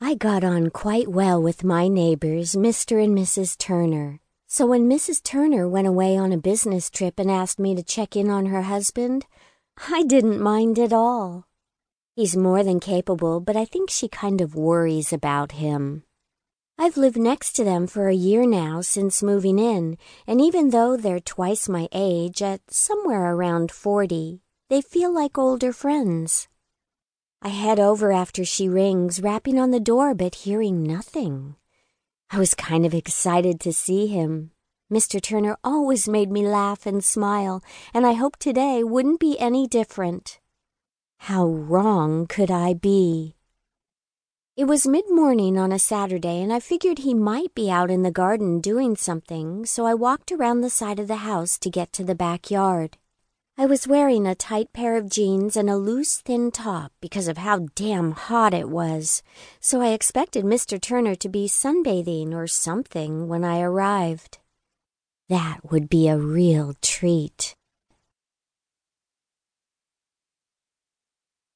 I got on quite well with my neighbors, Mr. and Mrs. Turner. So when Mrs. Turner went away on a business trip and asked me to check in on her husband, I didn't mind at all. He's more than capable, but I think she kind of worries about him. I've lived next to them for a year now since moving in, and even though they're twice my age, at somewhere around 40, they feel like older friends. I head over after she rings, rapping on the door but hearing nothing. I was kind of excited to see him. Mr. Turner always made me laugh and smile, and I hope today wouldn't be any different. How wrong could I be? It was mid-morning on a Saturday, and I figured he might be out in the garden doing something, so I walked around the side of the house to get to the backyard. I was wearing a tight pair of jeans and a loose, thin top because of how damn hot it was, so I expected Mr. Turner to be sunbathing or something when I arrived. That would be a real treat.